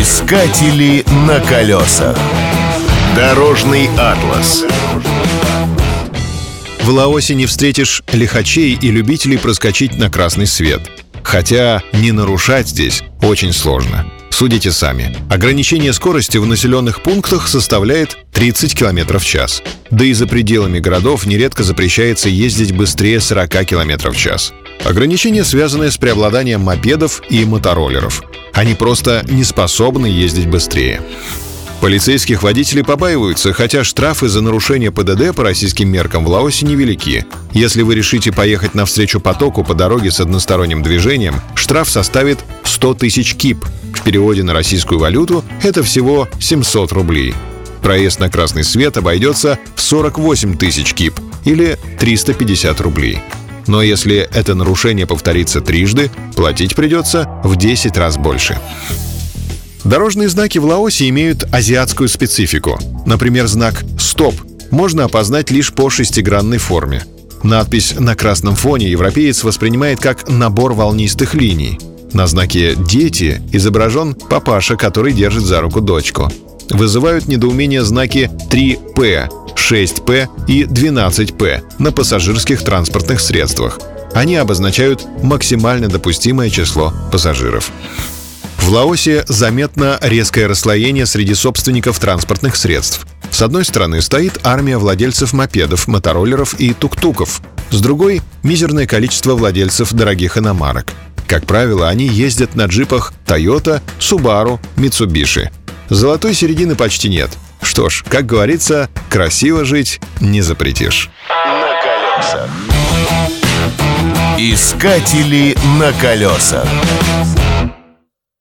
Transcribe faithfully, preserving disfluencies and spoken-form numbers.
Искатели на колесах. Дорожный атлас. В Лаосе не встретишь лихачей и любителей проскочить на красный свет. Хотя не нарушать здесь очень сложно. Судите сами. Ограничение скорости в населенных пунктах составляет тридцать километров в час. Да и за пределами городов нередко запрещается ездить быстрее сорока километров в час. Ограничения связаны с преобладанием мопедов и мотороллеров. Они просто не способны ездить быстрее. Полицейских водителей побаиваются, хотя штрафы за нарушение ПДД по российским меркам в Лаосе невелики. Если вы решите поехать навстречу потоку по дороге с односторонним движением, штраф составит сто тысяч кип. В переводе на российскую валюту это всего семьсот рублей. Проезд на красный свет обойдется в сорок восемь тысяч кип или триста пятьдесят рублей. Но если это нарушение повторится трижды, платить придется в десять раз больше. Дорожные знаки в Лаосе имеют азиатскую специфику. Например, знак «Стоп» можно опознать лишь по шестигранной форме. Надпись на красном фоне европеец воспринимает как набор волнистых линий. На знаке «Дети» изображен папаша, который держит за руку дочку. Вызывают недоумение знаки три пэ, шесть пэ и двенадцать пэ на пассажирских транспортных средствах. Они обозначают максимально допустимое число пассажиров. В Лаосе заметно резкое расслоение среди собственников транспортных средств. С одной стороны стоит армия владельцев мопедов, мотороллеров и тук-туков. С другой — мизерное количество владельцев дорогих иномарок. Как правило, они ездят на джипах Toyota, Subaru, Mitsubishi. Золотой середины почти нет. Что ж, как говорится, красиво жить не запретишь. На колесах. Искатели на колесах.